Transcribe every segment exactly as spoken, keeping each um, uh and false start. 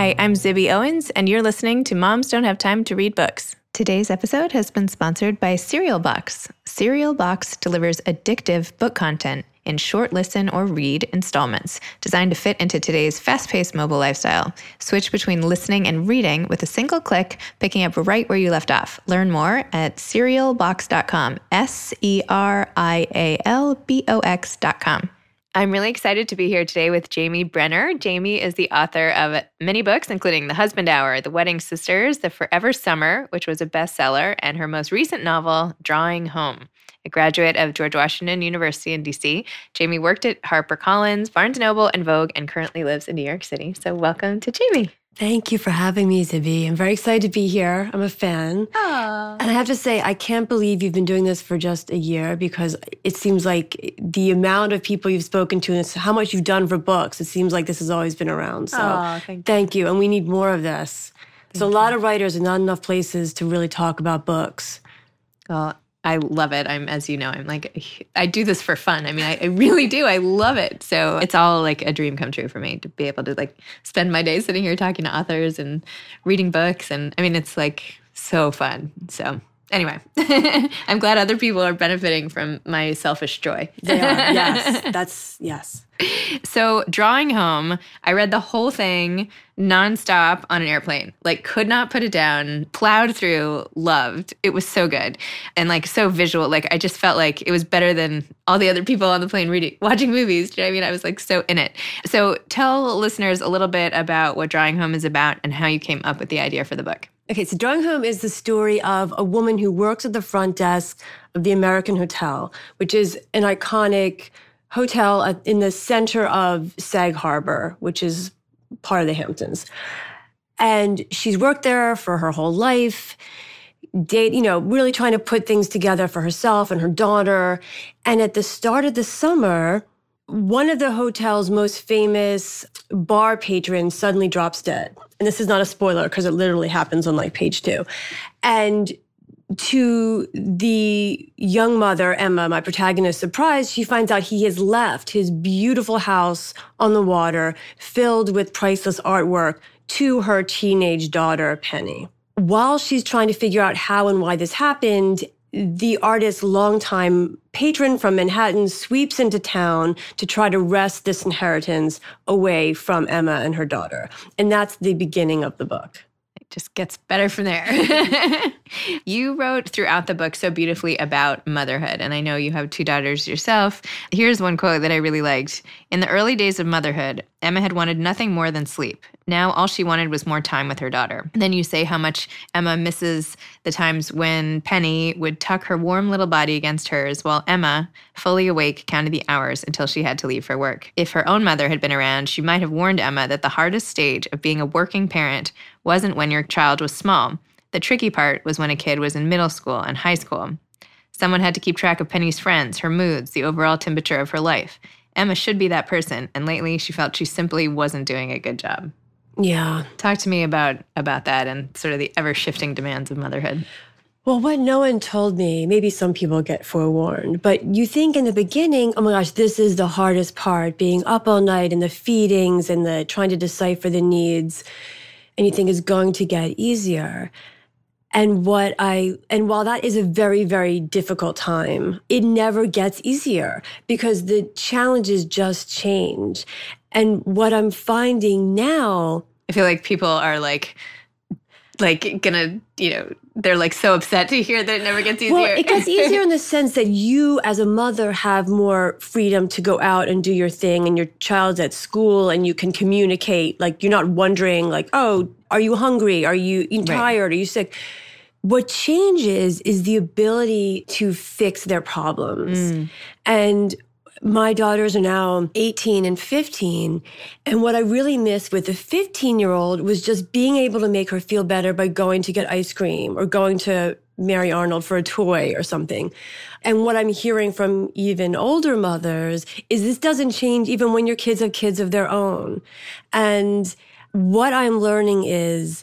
Hi, I'm Zibby Owens, and you're listening to Moms Don't Have Time to Read Books. Today's episode has been sponsored by Serial Box. Serial Box delivers addictive book content in short listen or read installments designed to fit into today's fast-paced mobile lifestyle. Switch between listening and reading with a single click, picking up right where you left off. Learn more at serial box dot com, S E R I A L B O X dot com. I'm really excited to be here today with Jamie Brenner. Jamie is the author of many books, including The Husband Hour, The Wedding Sisters, The Forever Summer, which was a bestseller, and her most recent novel, Drawing Home. A graduate of George Washington University in D C, Jamie worked at HarperCollins, Barnes and Noble, and Vogue, and currently lives in New York City. So welcome to Jamie. Thank you for having me, Zibby. I'm very excited to be here. I'm a fan. Aww. And I have to say, I can't believe you've been doing this for just a year, because it seems like the amount of people you've spoken to and how much you've done for books, it seems like this has always been around. So Aww, thank, thank you. you. And we need more of this. Thank so a lot you. of writers and not enough places to really talk about books. Well, I love it. I'm, as you know, I'm like, I do this for fun. I mean, I, I really do. I love it. So it's all like a dream come true for me to be able to like spend my day sitting here talking to authors and reading books. And I mean, it's like so fun. So anyway, I'm glad other people are benefiting from my selfish joy. They are. Yes. That's, yes. So Drawing Home, I read the whole thing nonstop on an airplane, like could not put it down, plowed through, loved. It was so good and like so visual. Like I just felt like it was better than all the other people on the plane reading, watching movies. Do you know what I mean? I was like so in it. So tell listeners a little bit about what Drawing Home is about and how you came up with the idea for the book. Okay, so Drawing Home is the story of a woman who works at the front desk of the American Hotel, which is an iconic hotel in the center of Sag Harbor, which is part of the Hamptons. And she's worked there for her whole life, date, you know, really trying to put things together for herself and her daughter. And at the start of the summer, one of the hotel's most famous bar patrons suddenly drops dead. And this is not a spoiler because it literally happens on like page two. And to the young mother, Emma, my protagonist's surprise, she finds out he has left his beautiful house on the water filled with priceless artwork to her teenage daughter, Penny. While she's trying to figure out how and why this happened, the artist's longtime patron from Manhattan sweeps into town to try to wrest this inheritance away from Emma and her daughter. And that's the beginning of the book. Just gets better from there. You wrote throughout the book so beautifully about motherhood, and I know you have two daughters yourself. Here's one quote that I really liked. In the early days of motherhood, Emma had wanted nothing more than sleep. Now all she wanted was more time with her daughter. And then you say how much Emma misses the times when Penny would tuck her warm little body against hers while Emma, fully awake, counted the hours until she had to leave for work. If her own mother had been around, she might have warned Emma that the hardest stage of being a working parent wasn't when your child was small. The tricky part was when a kid was in middle school and high school. Someone had to keep track of Penny's friends, her moods, the overall temperature of her life. Emma should be that person, and lately she felt she simply wasn't doing a good job. Yeah. Talk to me about, about that and sort of the ever-shifting demands of motherhood. Well, what no one told me, maybe some people get forewarned, but you think in the beginning, oh my gosh, this is the hardest part, being up all night and the feedings and the trying to decipher the needs, and you think it's going to get easier. And what I, and while that is a very, very difficult time, it never gets easier because the challenges just change. And what I'm finding now, I feel like people are like, like gonna, you know, they're like so upset to hear that it never gets easier. Well, it gets easier in the sense that you as a mother have more freedom to go out and do your thing, and your child's at school and you can communicate. Like you're not wondering like, oh, are you hungry? Are you, you tired? Right. Are you sick? What changes is the ability to fix their problems. Mm. And my daughters are now eighteen and fifteen. And what I really miss with the fifteen-year-old was just being able to make her feel better by going to get ice cream or going to Mary Arnold for a toy or something. And what I'm hearing from even older mothers is this doesn't change even when your kids have kids of their own. And what I'm learning is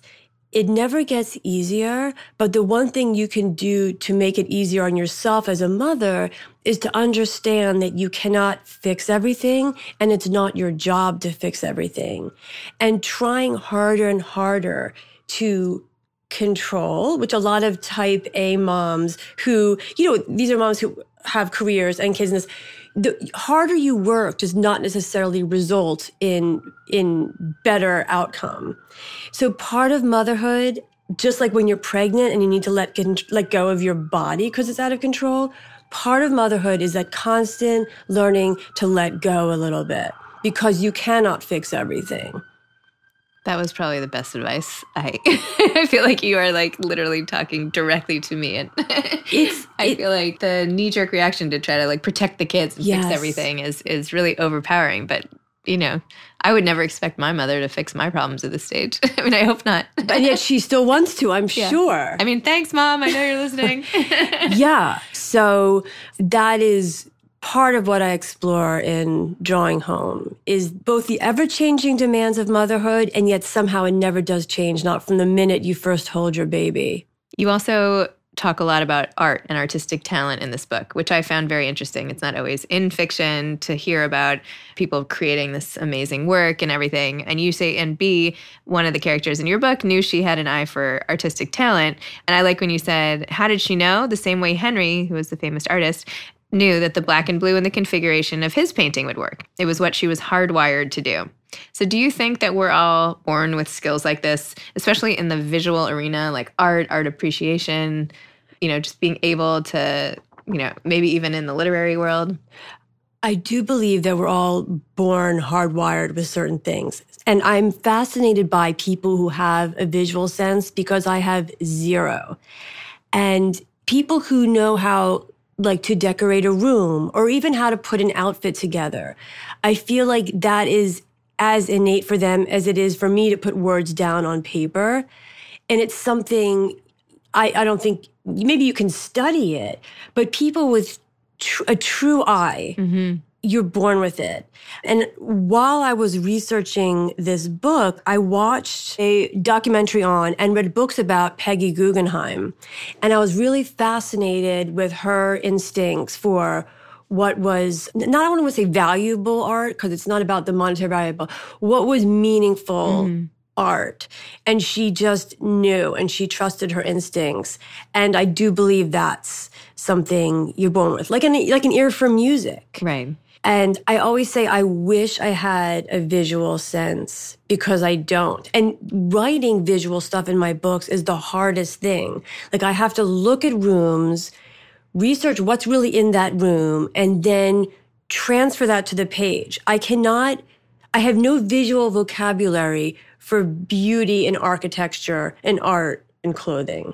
It never gets easier, but the one thing you can do to make it easier on yourself as a mother is to understand that you cannot fix everything and it's not your job to fix everything. And trying harder and harder to control, which a lot of type A moms who, you know, these are moms who have careers and kids and this, the harder you work does not necessarily result in in better outcome. So part of motherhood, just like when you're pregnant and you need to let let go of your body because it's out of control, part of motherhood is that constant learning to let go a little bit because you cannot fix everything. That was probably the best advice. I I feel like you are like literally talking directly to me. And it's, I it, feel like the knee-jerk reaction to try to like protect the kids and yes. fix everything is is really overpowering. But, you know, I would never expect my mother to fix my problems at this stage. I mean, I hope not. But yet she still wants to, I'm yeah. sure. I mean, thanks, Mom. I know you're listening. Yeah. So that is part of what I explore in Drawing Home is both the ever-changing demands of motherhood, and yet somehow it never does change, not from the minute you first hold your baby. You also talk a lot about art and artistic talent in this book, which I found very interesting. It's not always in fiction to hear about people creating this amazing work and everything. And you say, and B, one of the characters in your book knew she had an eye for artistic talent. And I like when you said, how did she know? The same way Henry, who was the famous artist, knew that the black and blue and the configuration of his painting would work. It was what she was hardwired to do. So do you think that we're all born with skills like this, especially in the visual arena, like art, art appreciation, you know, just being able to, you know, maybe even in the literary world? I do believe that we're all born hardwired with certain things. And I'm fascinated by people who have a visual sense because I have zero. And people who know how like to decorate a room or even how to put an outfit together. I feel like that is as innate for them as it is for me to put words down on paper. And it's something I, I don't think, maybe you can study it, but people with tr- a true eye, mm-hmm. you're born with it. And while I was researching this book, I watched a documentary on and read books about Peggy Guggenheim. And I was really fascinated with her instincts for what was, not I don't want to say valuable art, because it's not about the monetary value, but what was meaningful mm-hmm. art. And she just knew, and she trusted her instincts. And I do believe that's something you're born with, like an, like an ear for music. Right. And I always say I wish I had a visual sense because I don't. And writing visual stuff in my books is the hardest thing. Like I have to look at rooms, research what's really in that room, and then transfer that to the page. I cannot, I have no visual vocabulary for beauty and architecture and art and clothing.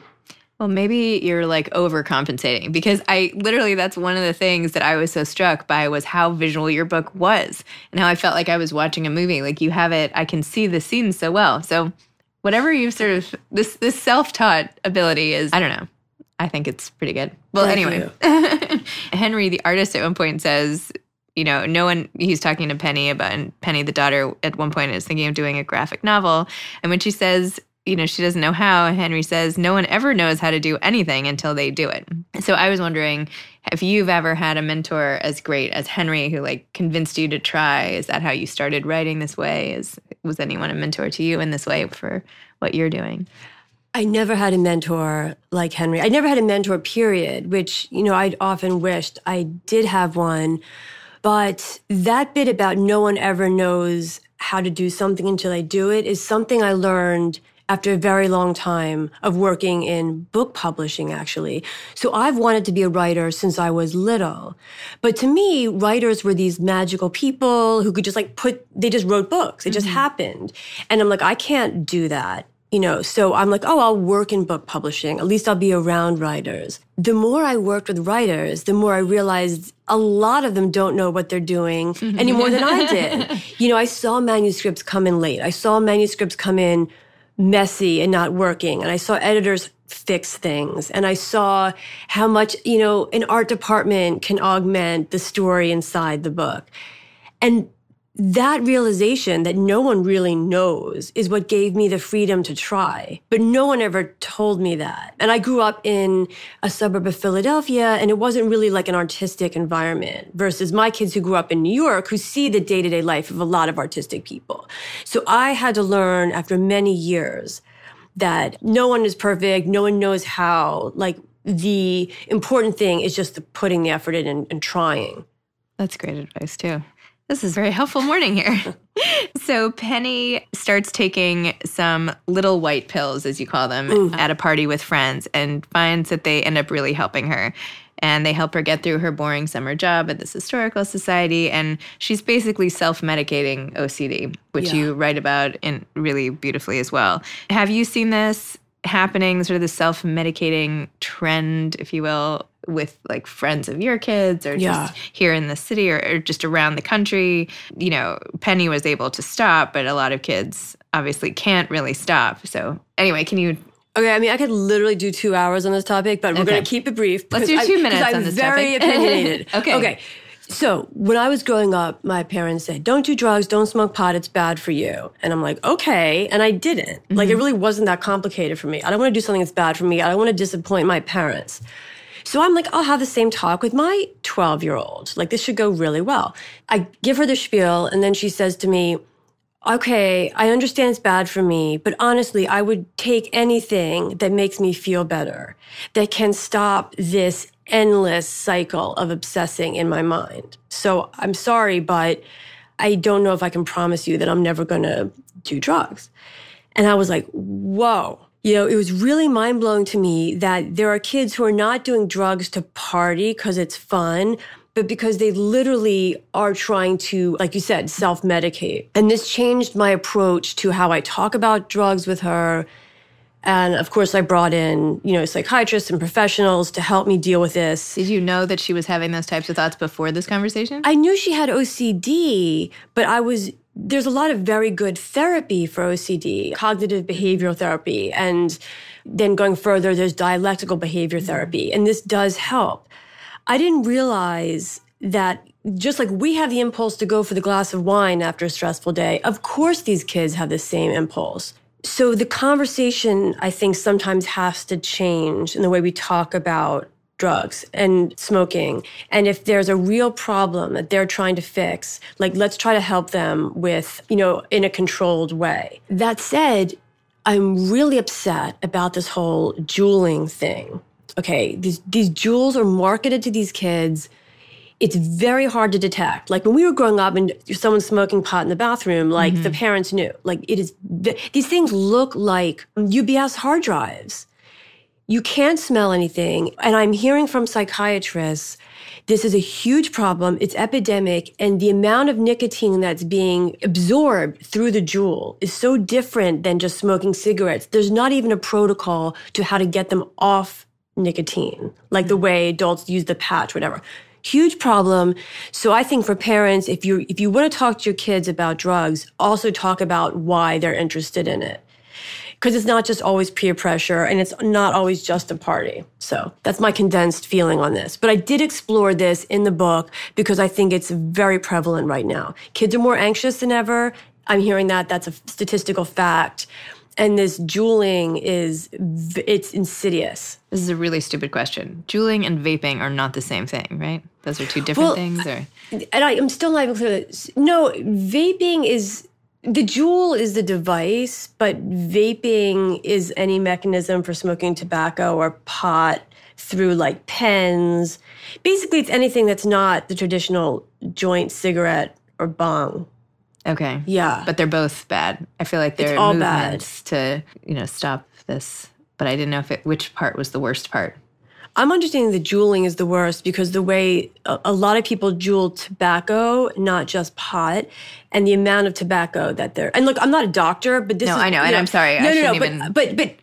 Well, maybe you're like overcompensating because I literally, that's one of the things that I was so struck by was how visual your book was and how I felt like I was watching a movie. Like you have it, I can see the scenes so well. So whatever you've sort of, this this self-taught ability is, I don't know, I think it's pretty good. Well, Thank anyway, Henry, the artist, at one point says, you know, no one, he's talking to Penny about, and Penny, the daughter, at one point is thinking of doing a graphic novel. And when she says, you know, she doesn't know how, Henry says, no one ever knows how to do anything until they do it. So I was wondering if you've ever had a mentor as great as Henry who like convinced you to try. Is that how you started writing this way? Is, was anyone a mentor to you in this way for what you're doing? I never had a mentor like Henry. I never had a mentor, period, which, you know, I'd often wished I did have one. But that bit about no one ever knows how to do something until they do it is something I learned after a very long time of working in book publishing, actually. So I've wanted to be a writer since I was little. But to me, writers were these magical people who could just like put, they just wrote books. It mm-hmm. just happened. And I'm like, I can't do that. You know, so I'm like, oh, I'll work in book publishing. At least I'll be around writers. The more I worked with writers, the more I realized a lot of them don't know what they're doing any more than I did. You know, I saw manuscripts come in late. I saw manuscripts come in messy and not working. And I saw editors fix things. And I saw how much, you know, an art department can augment the story inside the book. And That realization that no one really knows is what gave me the freedom to try. But no one ever told me that. And I grew up in a suburb of Philadelphia, and it wasn't really like an artistic environment versus my kids who grew up in New York who see the day-to-day life of a lot of artistic people. So I had to learn after many years that no one is perfect, no one knows how. Like, the important thing is just the putting the effort in and, and trying. That's great advice, too. This is a very helpful morning here. So Penny starts taking some little white pills, as you call them, Ooh. At a party with friends and finds that they end up really helping her. And they help her get through her boring summer job at this historical society. And she's basically self-medicating O C D, which yeah. you write about in really beautifully as well. Have you seen this happening, sort of the self-medicating trend, if you will, with like friends of your kids or yeah. just here in the city or, or just around the country? You know, Penny was able to stop, but a lot of kids obviously can't really stop. So anyway, can you... Okay, I mean, I could literally do two hours on this topic, but we're okay. going to keep it brief. Let's do two I, minutes on I'm this topic. I'm very opinionated. okay. Okay. So when I was growing up, my parents said, don't do drugs, don't smoke pot, it's bad for you. And I'm like, okay, and I didn't. Mm-hmm. Like, it really wasn't that complicated for me. I don't want to do something that's bad for me. I don't want to disappoint my parents. So I'm like, I'll have the same talk with my twelve-year-old. Like, this should go really well. I give her the spiel, and then she says to me, okay, I understand it's bad for me, but honestly, I would take anything that makes me feel better, that can stop this endless cycle of obsessing in my mind. So I'm sorry, but I don't know if I can promise you that I'm never going to do drugs. And I was like, whoa. You know, it was really mind-blowing to me that there are kids who are not doing drugs to party because it's fun, but because they literally are trying to, like you said, self-medicate. And this changed my approach to how I talk about drugs with her. And, of course, I brought in, you know, psychiatrists and professionals to help me deal with this. Did you know that she was having those types of thoughts before this conversation? I knew she had O C D, but I was... There's a lot of very good therapy for O C D, cognitive behavioral therapy, and then going further, there's dialectical behavior therapy, and this does help. I didn't realize that just like we have the impulse to go for the glass of wine after a stressful day, of course these kids have the same impulse. So the conversation, I think, sometimes has to change in the way we talk about drugs and smoking. And if there's a real problem that they're trying to fix, like, let's try to help them with, you know, in a controlled way. That said, I'm really upset about this whole juuling thing. Okay, these, these jewels are marketed to these kids. It's very hard to detect. Like, when we were growing up and someone's smoking pot in the bathroom, like, mm-hmm. the parents knew. Like, it is, these things look like U B S hard drives. You can't smell anything. And I'm hearing from psychiatrists, this is a huge problem. It's epidemic. And the amount of nicotine that's being absorbed through the joule is so different than just smoking cigarettes. There's not even a protocol to how to get them off nicotine, like the way adults use the patch, whatever. Huge problem. So I think for parents, if you if you want to talk to your kids about drugs, also talk about why they're interested in it. Because it's not just always peer pressure, and it's not always just a party. So that's my condensed feeling on this. But I did explore this in the book because I think it's very prevalent right now. Kids are more anxious than ever. I'm hearing that. That's a statistical fact. And this juuling is, it's insidious. This is a really stupid question. Juuling and vaping are not the same thing, right? Those are two different well, things? Or? And I, I'm still not even clear. No, vaping is... The joule is the device, but vaping is any mechanism for smoking tobacco or pot through, like, pens. Basically, it's anything that's not the traditional joint cigarette or bong. Okay. Yeah. But they're both bad. I feel like there are movements bad. to, you know, stop this. But I didn't know if it, which part was the worst part. I'm understanding the juuling is the worst because the way a, a lot of people jewel tobacco, not just pot, and the amount of tobacco that they're... And look, I'm not a doctor, but this no, is... No, I know, and know, I'm sorry. No, I shouldn't no, no, even... But, but, but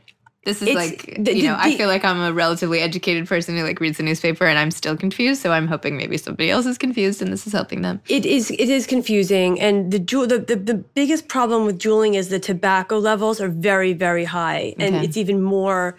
this is like, the, the, you know, the, I feel like I'm a relatively educated person who, like, reads the newspaper, and I'm still confused, so I'm hoping maybe somebody else is confused and this is helping them. It is It is confusing, and the the, the, the biggest problem with juuling is the tobacco levels are very, very high, and okay. it's even more...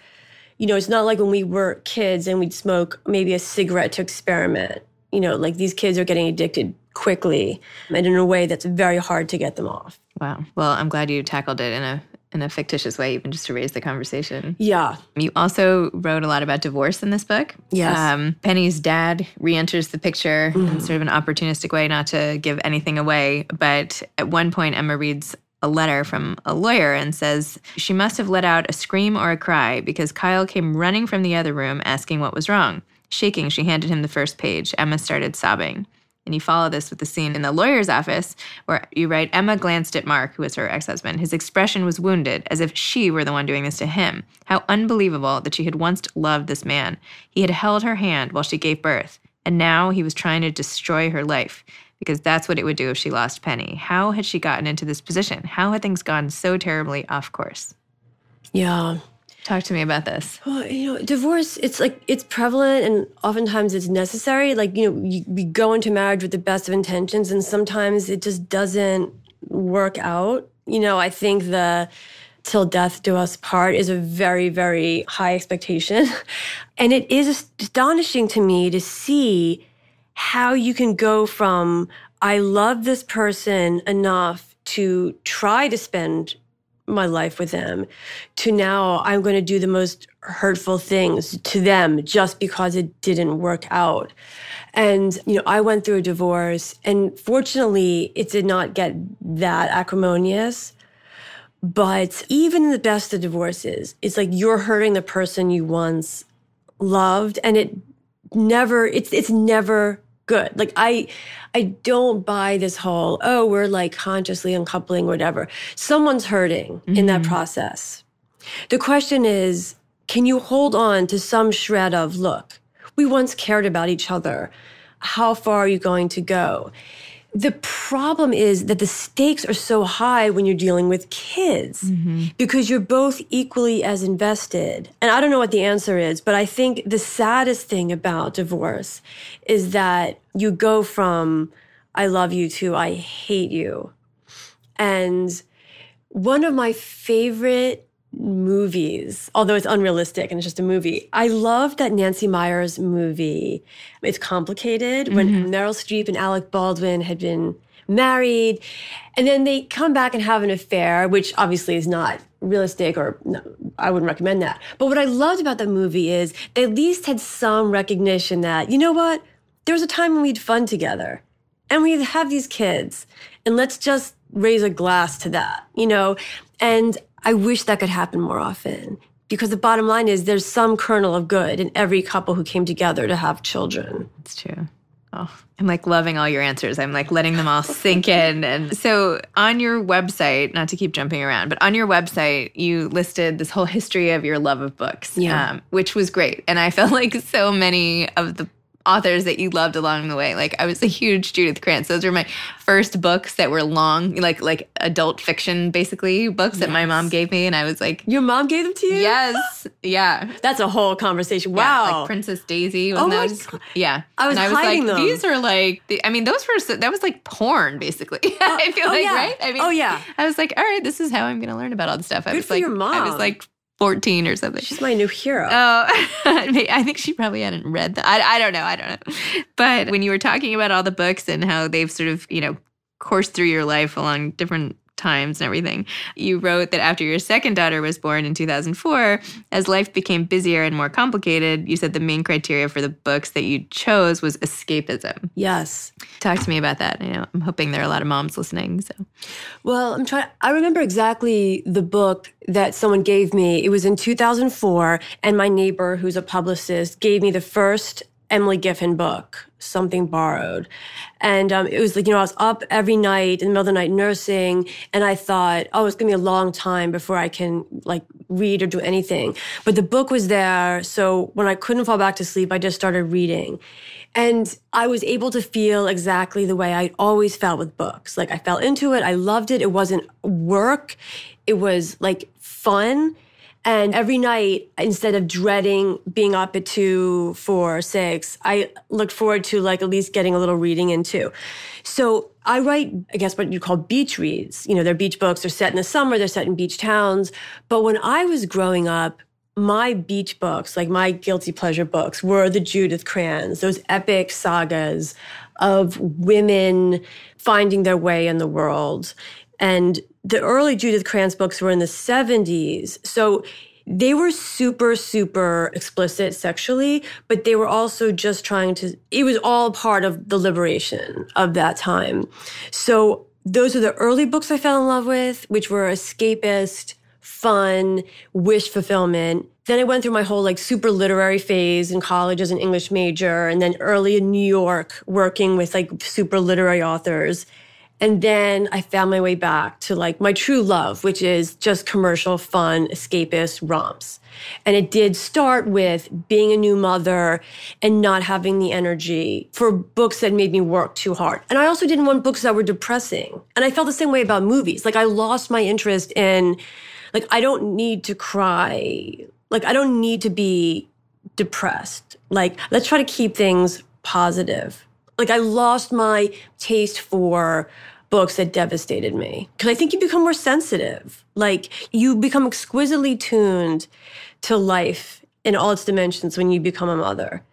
You know, it's not like when we were kids and we'd smoke maybe a cigarette to experiment. You know, like, these kids are getting addicted quickly and in a way that's very hard to get them off. Wow. Well, I'm glad you tackled it in a in a fictitious way, even just to raise the conversation. Yeah. You also wrote a lot about divorce in this book. Yes. Um, Penny's dad re-enters the picture mm. in sort of an opportunistic way, not to give anything away. But at one point, Emma reads a letter from a lawyer and says she must have let out a scream or a cry because Kyle came running from the other room asking what was wrong. Shaking, she handed him the first page. Emma started sobbing. And you follow this with the scene in the lawyer's office where you write, Emma glanced at Mark, who was her ex-husband. His expression was wounded, as if she were the one doing this to him. How unbelievable that she had once loved this man. He had held her hand while she gave birth, and now he was trying to destroy her life, because that's what it would do if she lost Penny. How had she gotten into this position? How had things gone so terribly off course? Yeah. Talk to me about this. Well, you know, divorce, it's like, it's prevalent and oftentimes it's necessary. Like, you know, you, you go into marriage with the best of intentions and sometimes it just doesn't work out. You know, I think the till death do us part is a very, very high expectation. And it is astonishing to me to see how you can go from, I love this person enough to try to spend my life with them, to now I'm going to do the most hurtful things to them just because it didn't work out. And, you know, I went through a divorce, and fortunately, it did not get that acrimonious. But even in the best of divorces, it's like you're hurting the person you once loved, and it never, it's it's never good. Like, I I don't buy this whole, oh, we're like consciously uncoupling, whatever. Someone's hurting mm-hmm. in that process. The question is, can you hold on to some shred of, look, we once cared about each other. How far are you going to go? The problem is that the stakes are so high when you're dealing with kids mm-hmm. because you're both equally as invested. And I don't know what the answer is, but I think the saddest thing about divorce is that you go from I love you to I hate you. And one of my favorite movies, although it's unrealistic and it's just a movie. I love that Nancy Meyers movie. It's complicated mm-hmm. when Meryl Streep and Alec Baldwin had been married, and then they come back and have an affair, which obviously is not realistic, or no, I wouldn't recommend that. But what I loved about the movie is they at least had some recognition that, you know what, there was a time when we had fun together and we have these kids, and let's just raise a glass to that, you know? And I wish that could happen more often, because the bottom line is there's some kernel of good in every couple who came together to have children. That's true. Oh, I'm like loving all your answers. I'm like letting them all sink in. And so on your website, not to keep jumping around, but on your website, you listed this whole history of your love of books, yeah. um, which was great. And I felt like so many of the authors that you loved along the way. Like, I was a huge Judith Krantz. Those were my first books that were long, like like adult fiction, basically, books yes. that my mom gave me. And I was like... Your mom gave them to you? Yes. Yeah. That's a whole conversation. Wow. Yeah, like Princess Daisy. Wasn't oh my that just, God. Yeah. I was, and I was hiding like, them. These are like... The, I mean, those were... That was like porn, basically. Uh, I feel oh, like, yeah. right? I mean, oh, yeah. I was like, all right, this is how I'm going to learn about all this stuff. I Good was for like, your mom. I was like... fourteen or something. She's my new hero. Oh, I think she probably hadn't read that. I, I don't know. I don't know. But when you were talking about all the books and how they've sort of, you know, coursed through your life along different times and everything, you wrote that after your second daughter was born in two thousand four, as life became busier and more complicated, you said the main criteria for the books that you chose was escapism. Yes. Talk to me about that. You know, I'm hoping there are a lot of moms listening. So, well, I'm trying. I remember exactly the book that someone gave me. It was in two thousand four, and my neighbor, who's a publicist, gave me the first Emily Giffin book, Something Borrowed. And um, it was like, you know, I was up every night in the middle of the night nursing, and I thought, oh, it's going to be a long time before I can, like, read or do anything. But the book was there, so when I couldn't fall back to sleep, I just started reading. And I was able to feel exactly the way I always felt with books. Like, I fell into it, I loved it, it wasn't work, it was, like, fun. And every night, instead of dreading being up at two, four, six, I looked forward to like at least getting a little reading in too. So I write, I guess, what you call beach reads. You know, they're beach books. They're set in the summer. They're set in beach towns. But when I was growing up, my beach books, like my guilty pleasure books, were the Judith Krantz, those epic sagas of women finding their way in the world. And the early Judith Krantz books were in the seventies. So they were super, super explicit sexually, but they were also just trying to, it was all part of the liberation of that time. So those are the early books I fell in love with, which were escapist, fun, wish fulfillment. Then I went through my whole like super literary phase in college as an English major, and then early in New York working with like super literary authors. And then I found my way back to like my true love, which is just commercial, fun, escapist romps. And it did start with being a new mother and not having the energy for books that made me work too hard. And I also didn't want books that were depressing. And I felt the same way about movies. Like I lost my interest in, like, I don't need to cry. Like, I don't need to be depressed. Like, let's try to keep things positive. Like, I lost my taste for books that devastated me. Because I think you become more sensitive. Like, you become exquisitely tuned to life in all its dimensions when you become a mother.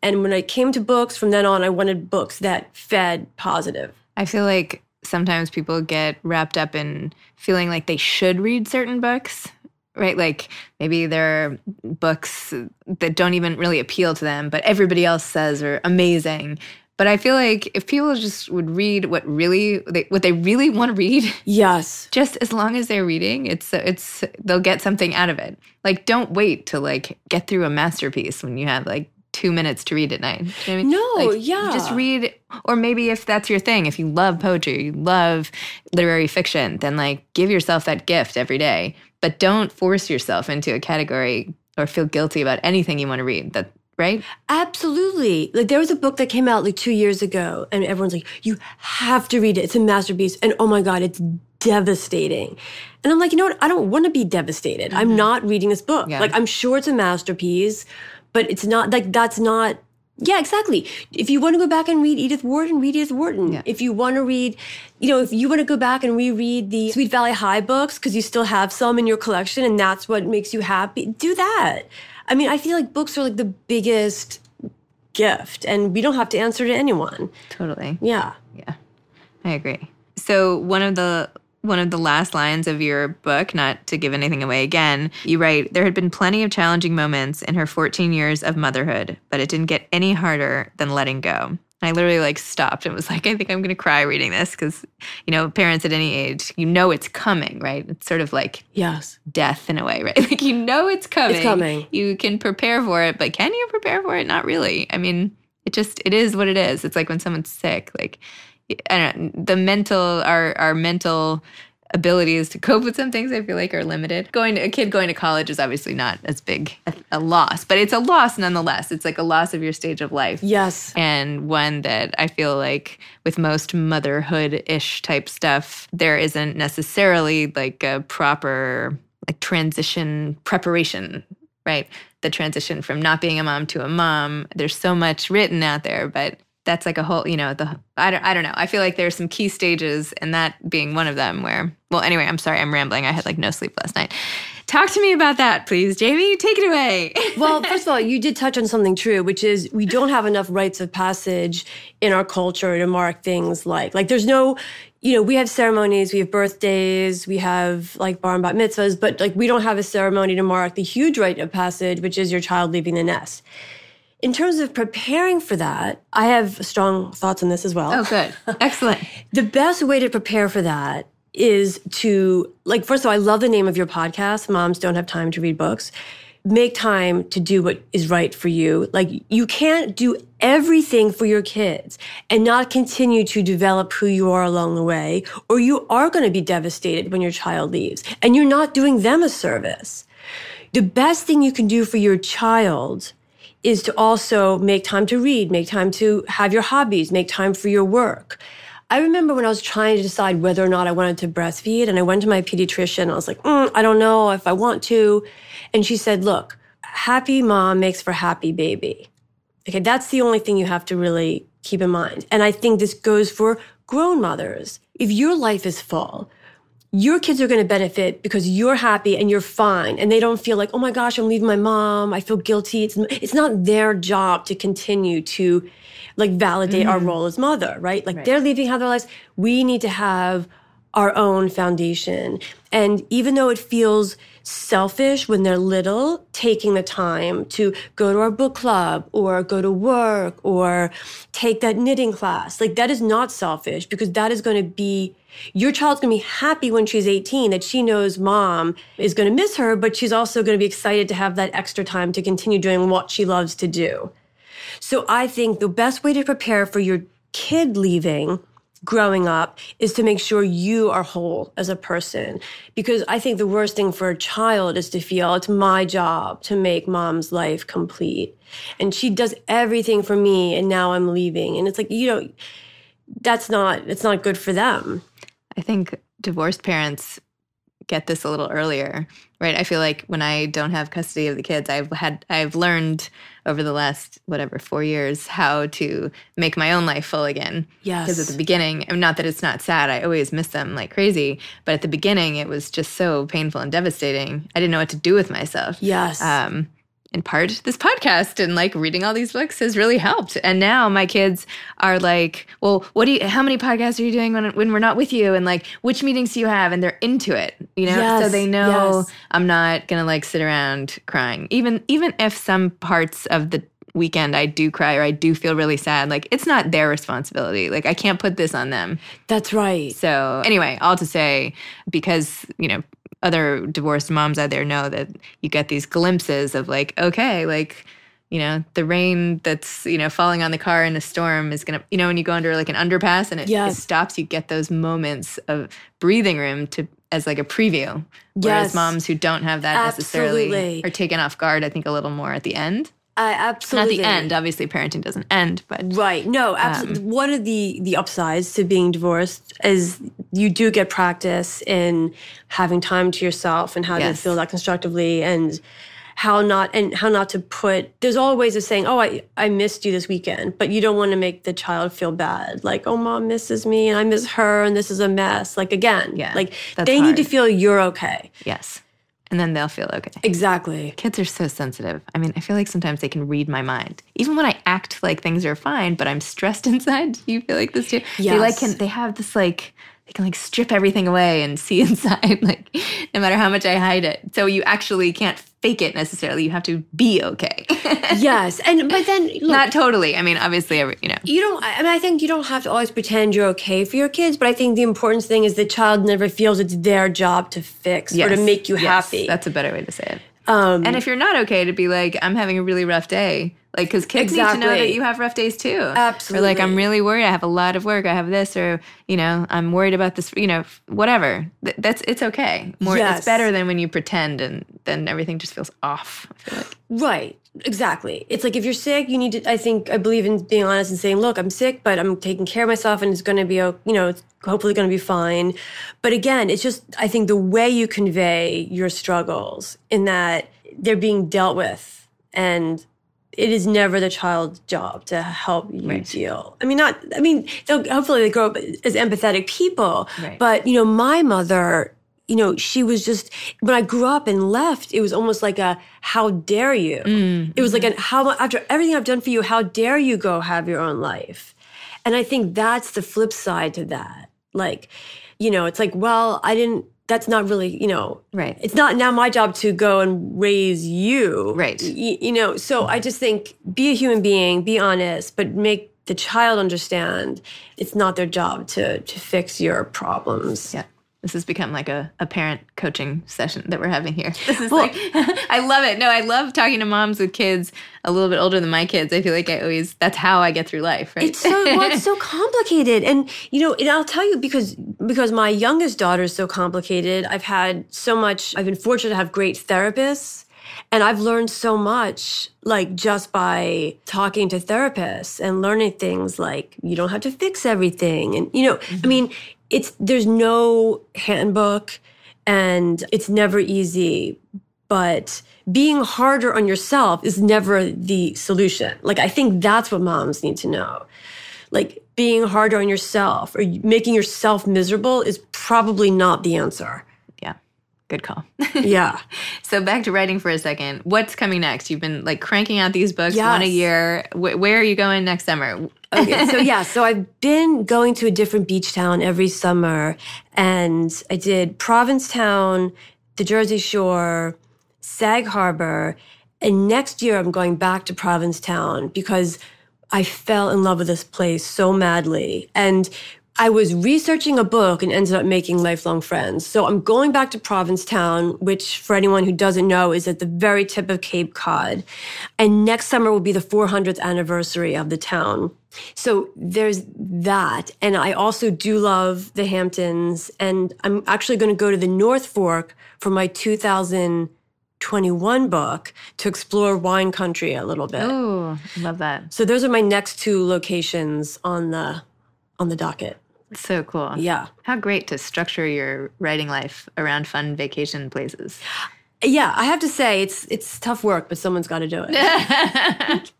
And when I came to books, from then on, I wanted books that fed positive. I feel like sometimes people get wrapped up in feeling like they should read certain books, right? Like maybe they're books that don't even really appeal to them, but everybody else says are amazing. But I feel like if people just would read what really they, what they really want to read, yes, just as long as they're reading, it's it's they'll get something out of it. Like don't wait to like get through a masterpiece when you have like two minutes to read at night. You know what I mean? No, like, yeah. Just read, or maybe if that's your thing, if you love poetry, you love literary fiction, then like give yourself that gift every day. But don't force yourself into a category or feel guilty about anything you want to read. That right? Absolutely. Like there was a book that came out like two years ago and everyone's like, you have to read it. It's a masterpiece. And oh my God, it's devastating. And I'm like, you know what? I don't want to be devastated. Mm-hmm. I'm not reading this book. Yeah. Like I'm sure it's a masterpiece. But it's not, like, that's not, yeah, exactly. If you want to go back and read Edith Wharton, read Edith Wharton. Yeah. If you want to read, you know, if you want to go back and reread the Sweet Valley High books because you still have some in your collection and that's what makes you happy, do that. I mean, I feel like books are, like, the biggest gift, and we don't have to answer to anyone. Totally. Yeah. Yeah, I agree. So one of the... One of the last lines of your book, not to give anything away again, you write, there had been plenty of challenging moments in her fourteen years of motherhood, but it didn't get any harder than letting go. I literally like stopped and was like, I think I'm going to cry reading this because, you know, parents at any age, you know it's coming, right? It's sort of like yes, death in a way, right? Like you know it's coming. It's coming. You can prepare for it, but can you prepare for it? Not really. I mean, it just, it is what it is. It's like when someone's sick, like... I don't know, the mental, our our mental abilities to cope with some things I feel like are limited. Going to, a kid going to college is obviously not as big a, a loss, but it's a loss nonetheless. It's like a loss of your stage of life. Yes. And one that I feel like with most motherhood-ish type stuff, there isn't necessarily like a proper like transition preparation, right? The transition from not being a mom to a mom. There's so much written out there, but... That's like a whole, you know, the I don't, I don't know. I feel like there's some key stages, and that being one of them where, well, anyway, I'm sorry, I'm rambling. I had like no sleep last night. Talk to me about that, please, Jamie. Take it away. Well, first of all, you did touch on something true, which is we don't have enough rites of passage in our culture to mark things like, like there's no, you know, we have ceremonies, we have birthdays, we have like bar and bat mitzvahs, but like we don't have a ceremony to mark the huge rite of passage, which is your child leaving the nest. In terms of preparing for that, I have strong thoughts on this as well. Oh, good. Excellent. The best way to prepare for that is to, like, first of all, I love the name of your podcast, Moms Don't Have Time to Read Books. Make time to do what is right for you. Like, you can't do everything for your kids and not continue to develop who you are along the way, or you are going to be devastated when your child leaves, and you're not doing them a service. The best thing you can do for your child is to also make time to read, make time to have your hobbies, make time for your work. I remember when I was trying to decide whether or not I wanted to breastfeed, and I went to my pediatrician, and I was like, mm, I don't know if I want to. And she said, look, happy mom makes for happy baby. Okay, that's the only thing you have to really keep in mind. And I think this goes for grown mothers. If your life is full, your kids are going to benefit because you're happy and you're fine. And they don't feel like, oh my gosh, I'm leaving my mom. I feel guilty. It's, it's not their job to continue to like validate mm-hmm. our role as mother, right? Like right. they're leaving how their lives. We need to have our own foundation. And even though it feels selfish when they're little, taking the time to go to our book club or go to work or take that knitting class, like that is not selfish because that is going to be, your child's going to be happy when she's eighteen that she knows mom is going to miss her, but she's also going to be excited to have that extra time to continue doing what she loves to do. So I think the best way to prepare for your kid leaving growing up is to make sure you are whole as a person. Because I think the worst thing for a child is to feel it's my job to make mom's life complete. And she does everything for me and now I'm leaving. And it's like, you know, that's not, it's not good for them. I think divorced parents get this a little earlier, right? I feel like when I don't have custody of the kids, I've had, I've learned over the last, whatever, four years, how to make my own life full again. Yes. Because at the beginning, I mean, not that it's not sad, I always miss them like crazy, but at the beginning, it was just so painful and devastating. I didn't know what to do with myself. Yes. Um, in part, this podcast and like reading all these books has really helped. And now my kids are like, well, what do you, how many podcasts are you doing when, when we're not with you? And like, which meetings do you have? And they're into it, you know? Yes, so they know yes. I'm not going to like sit around crying. Even, even if some parts of the weekend I do cry or I do feel really sad, like it's not their responsibility. Like I can't put this on them. That's right. So anyway, all to say, because, you know, other divorced moms out there know that you get these glimpses of like, okay, like, you know, the rain that's, you know, falling on the car in a storm is going to, you know, when you go under like an underpass and it, yes. it stops, you get those moments of breathing room to as like a preview. Whereas yes. moms who don't have that absolutely. Necessarily are taken off guard, I think, a little more at the end. Uh, absolutely. Not the end. Obviously, parenting doesn't end, but right. No, absolutely. Um, One of the the upsides to being divorced is you do get practice in having time to yourself and how yes. to feel that constructively and how not and how not to put. There's always ways of saying, "Oh, I I missed you this weekend," but you don't want to make the child feel bad, like, "Oh, mom misses me and I miss her and this is a mess." Like again, yeah, like they hard. Need to feel you're okay. Yes. And then they'll feel okay. Exactly. Kids are so sensitive. I mean, I feel like sometimes they can read my mind. Even when I act like things are fine, but I'm stressed inside. Do you feel like this too? Yes. They like can, they have this like, they can like strip everything away and see inside, like no matter how much I hide it. So you actually can't fake it necessarily. You have to be okay. Yes. And, but then. Look, not totally. I mean, obviously, every, you know. You don't, I mean, I think you don't have to always pretend you're okay for your kids, but I think the important thing is the child never feels it's their job to fix yes. or to make you yes. happy. That's a better way to say it. Um, and if you're not okay, to be like, I'm having a really rough day. Like, because kids exactly. need to know that you have rough days too. Absolutely. Or like, I'm really worried. I have a lot of work. I have this, or, you know, I'm worried about this, you know, whatever. Th- that's, it's okay. More, yes. It's better than when you pretend and then everything just feels off, I feel like. Right. Exactly. It's like if you're sick, you need to, I think, I believe in being honest and saying, look, I'm sick, but I'm taking care of myself and it's going to be, you know, it's hopefully going to be fine. But again, it's just, I think the way you convey your struggles in that they're being dealt with and it is never the child's job to help you right. deal. I mean, not, I mean, hopefully they grow up as empathetic people, right. but, you know, my mother, you know, she was just, when I grew up and left, it was almost like a, how dare you? Mm-hmm. It was like, a, how after everything I've done for you, how dare you go have your own life? And I think that's the flip side to that. Like, you know, it's like, well, I didn't, that's not really, you know, right. it's not now my job to go and raise you. Right. Y- you know, so I just think be a human being, be honest, but make the child understand it's not their job to to fix your problems. Yeah. This has become like a, a parent coaching session that we're having here. This is well, like, I love it. No, I love talking to moms with kids a little bit older than my kids. I feel like I always, that's how I get through life, right? It's so, well, it's so complicated. And, you know, and I'll tell you because because my youngest daughter is so complicated. I've had so much, I've been fortunate to have great therapists. And I've learned so much, like, just by talking to therapists and learning things like you don't have to fix everything. And, you know, mm-hmm. I mean, it's there's no handbook and it's never easy, but being harder on yourself is never the solution. Like, I think that's what moms need to know. like being hard on yourself or making yourself miserable is probably not the answer. Yeah. Good call. Yeah. So back to writing for a second. What's coming next? You've been like cranking out these books, yes. one a year. W- where are you going next summer? Okay. So yeah. So I've been going to a different beach town every summer, and I did Provincetown, the Jersey Shore, Sag Harbor, and next year I'm going back to Provincetown because I fell in love with this place so madly. And I was researching a book and ended up making lifelong friends. So I'm going back to Provincetown, which for anyone who doesn't know is at the very tip of Cape Cod. And next summer will be the four hundredth anniversary of the town. So there's that. And I also do love the Hamptons. And I'm actually going to go to the North Fork for my two thousand twenty-one book to explore wine country a little bit. Oh, love that. So those are my next two locations on the on the docket. So cool. Yeah. How great to structure your writing life around fun vacation places. Yeah, I have to say it's it's tough work, but someone's got to do it.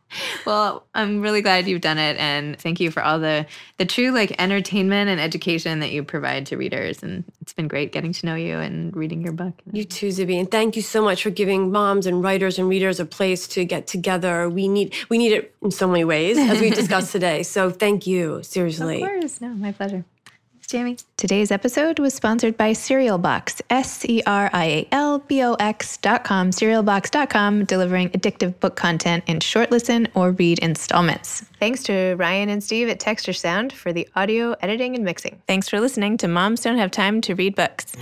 Well, I'm really glad you've done it, and thank you for all the the true like entertainment and education that you provide to readers. And it's been great getting to know you and reading your book. You too, Zibby, and thank you so much for giving moms and writers and readers a place to get together. We need we need it in so many ways, as we discussed today. So thank you, seriously. Of course, no, my pleasure. Jamie. Today's episode was sponsored by Serial Box, S C R I A L B O X dot com, serial box dot com, delivering addictive book content in short listen or read installments. Thanks to Ryan and Steve at Texture Sound for the audio editing and mixing. Thanks for listening to Moms Don't Have Time to Read Books.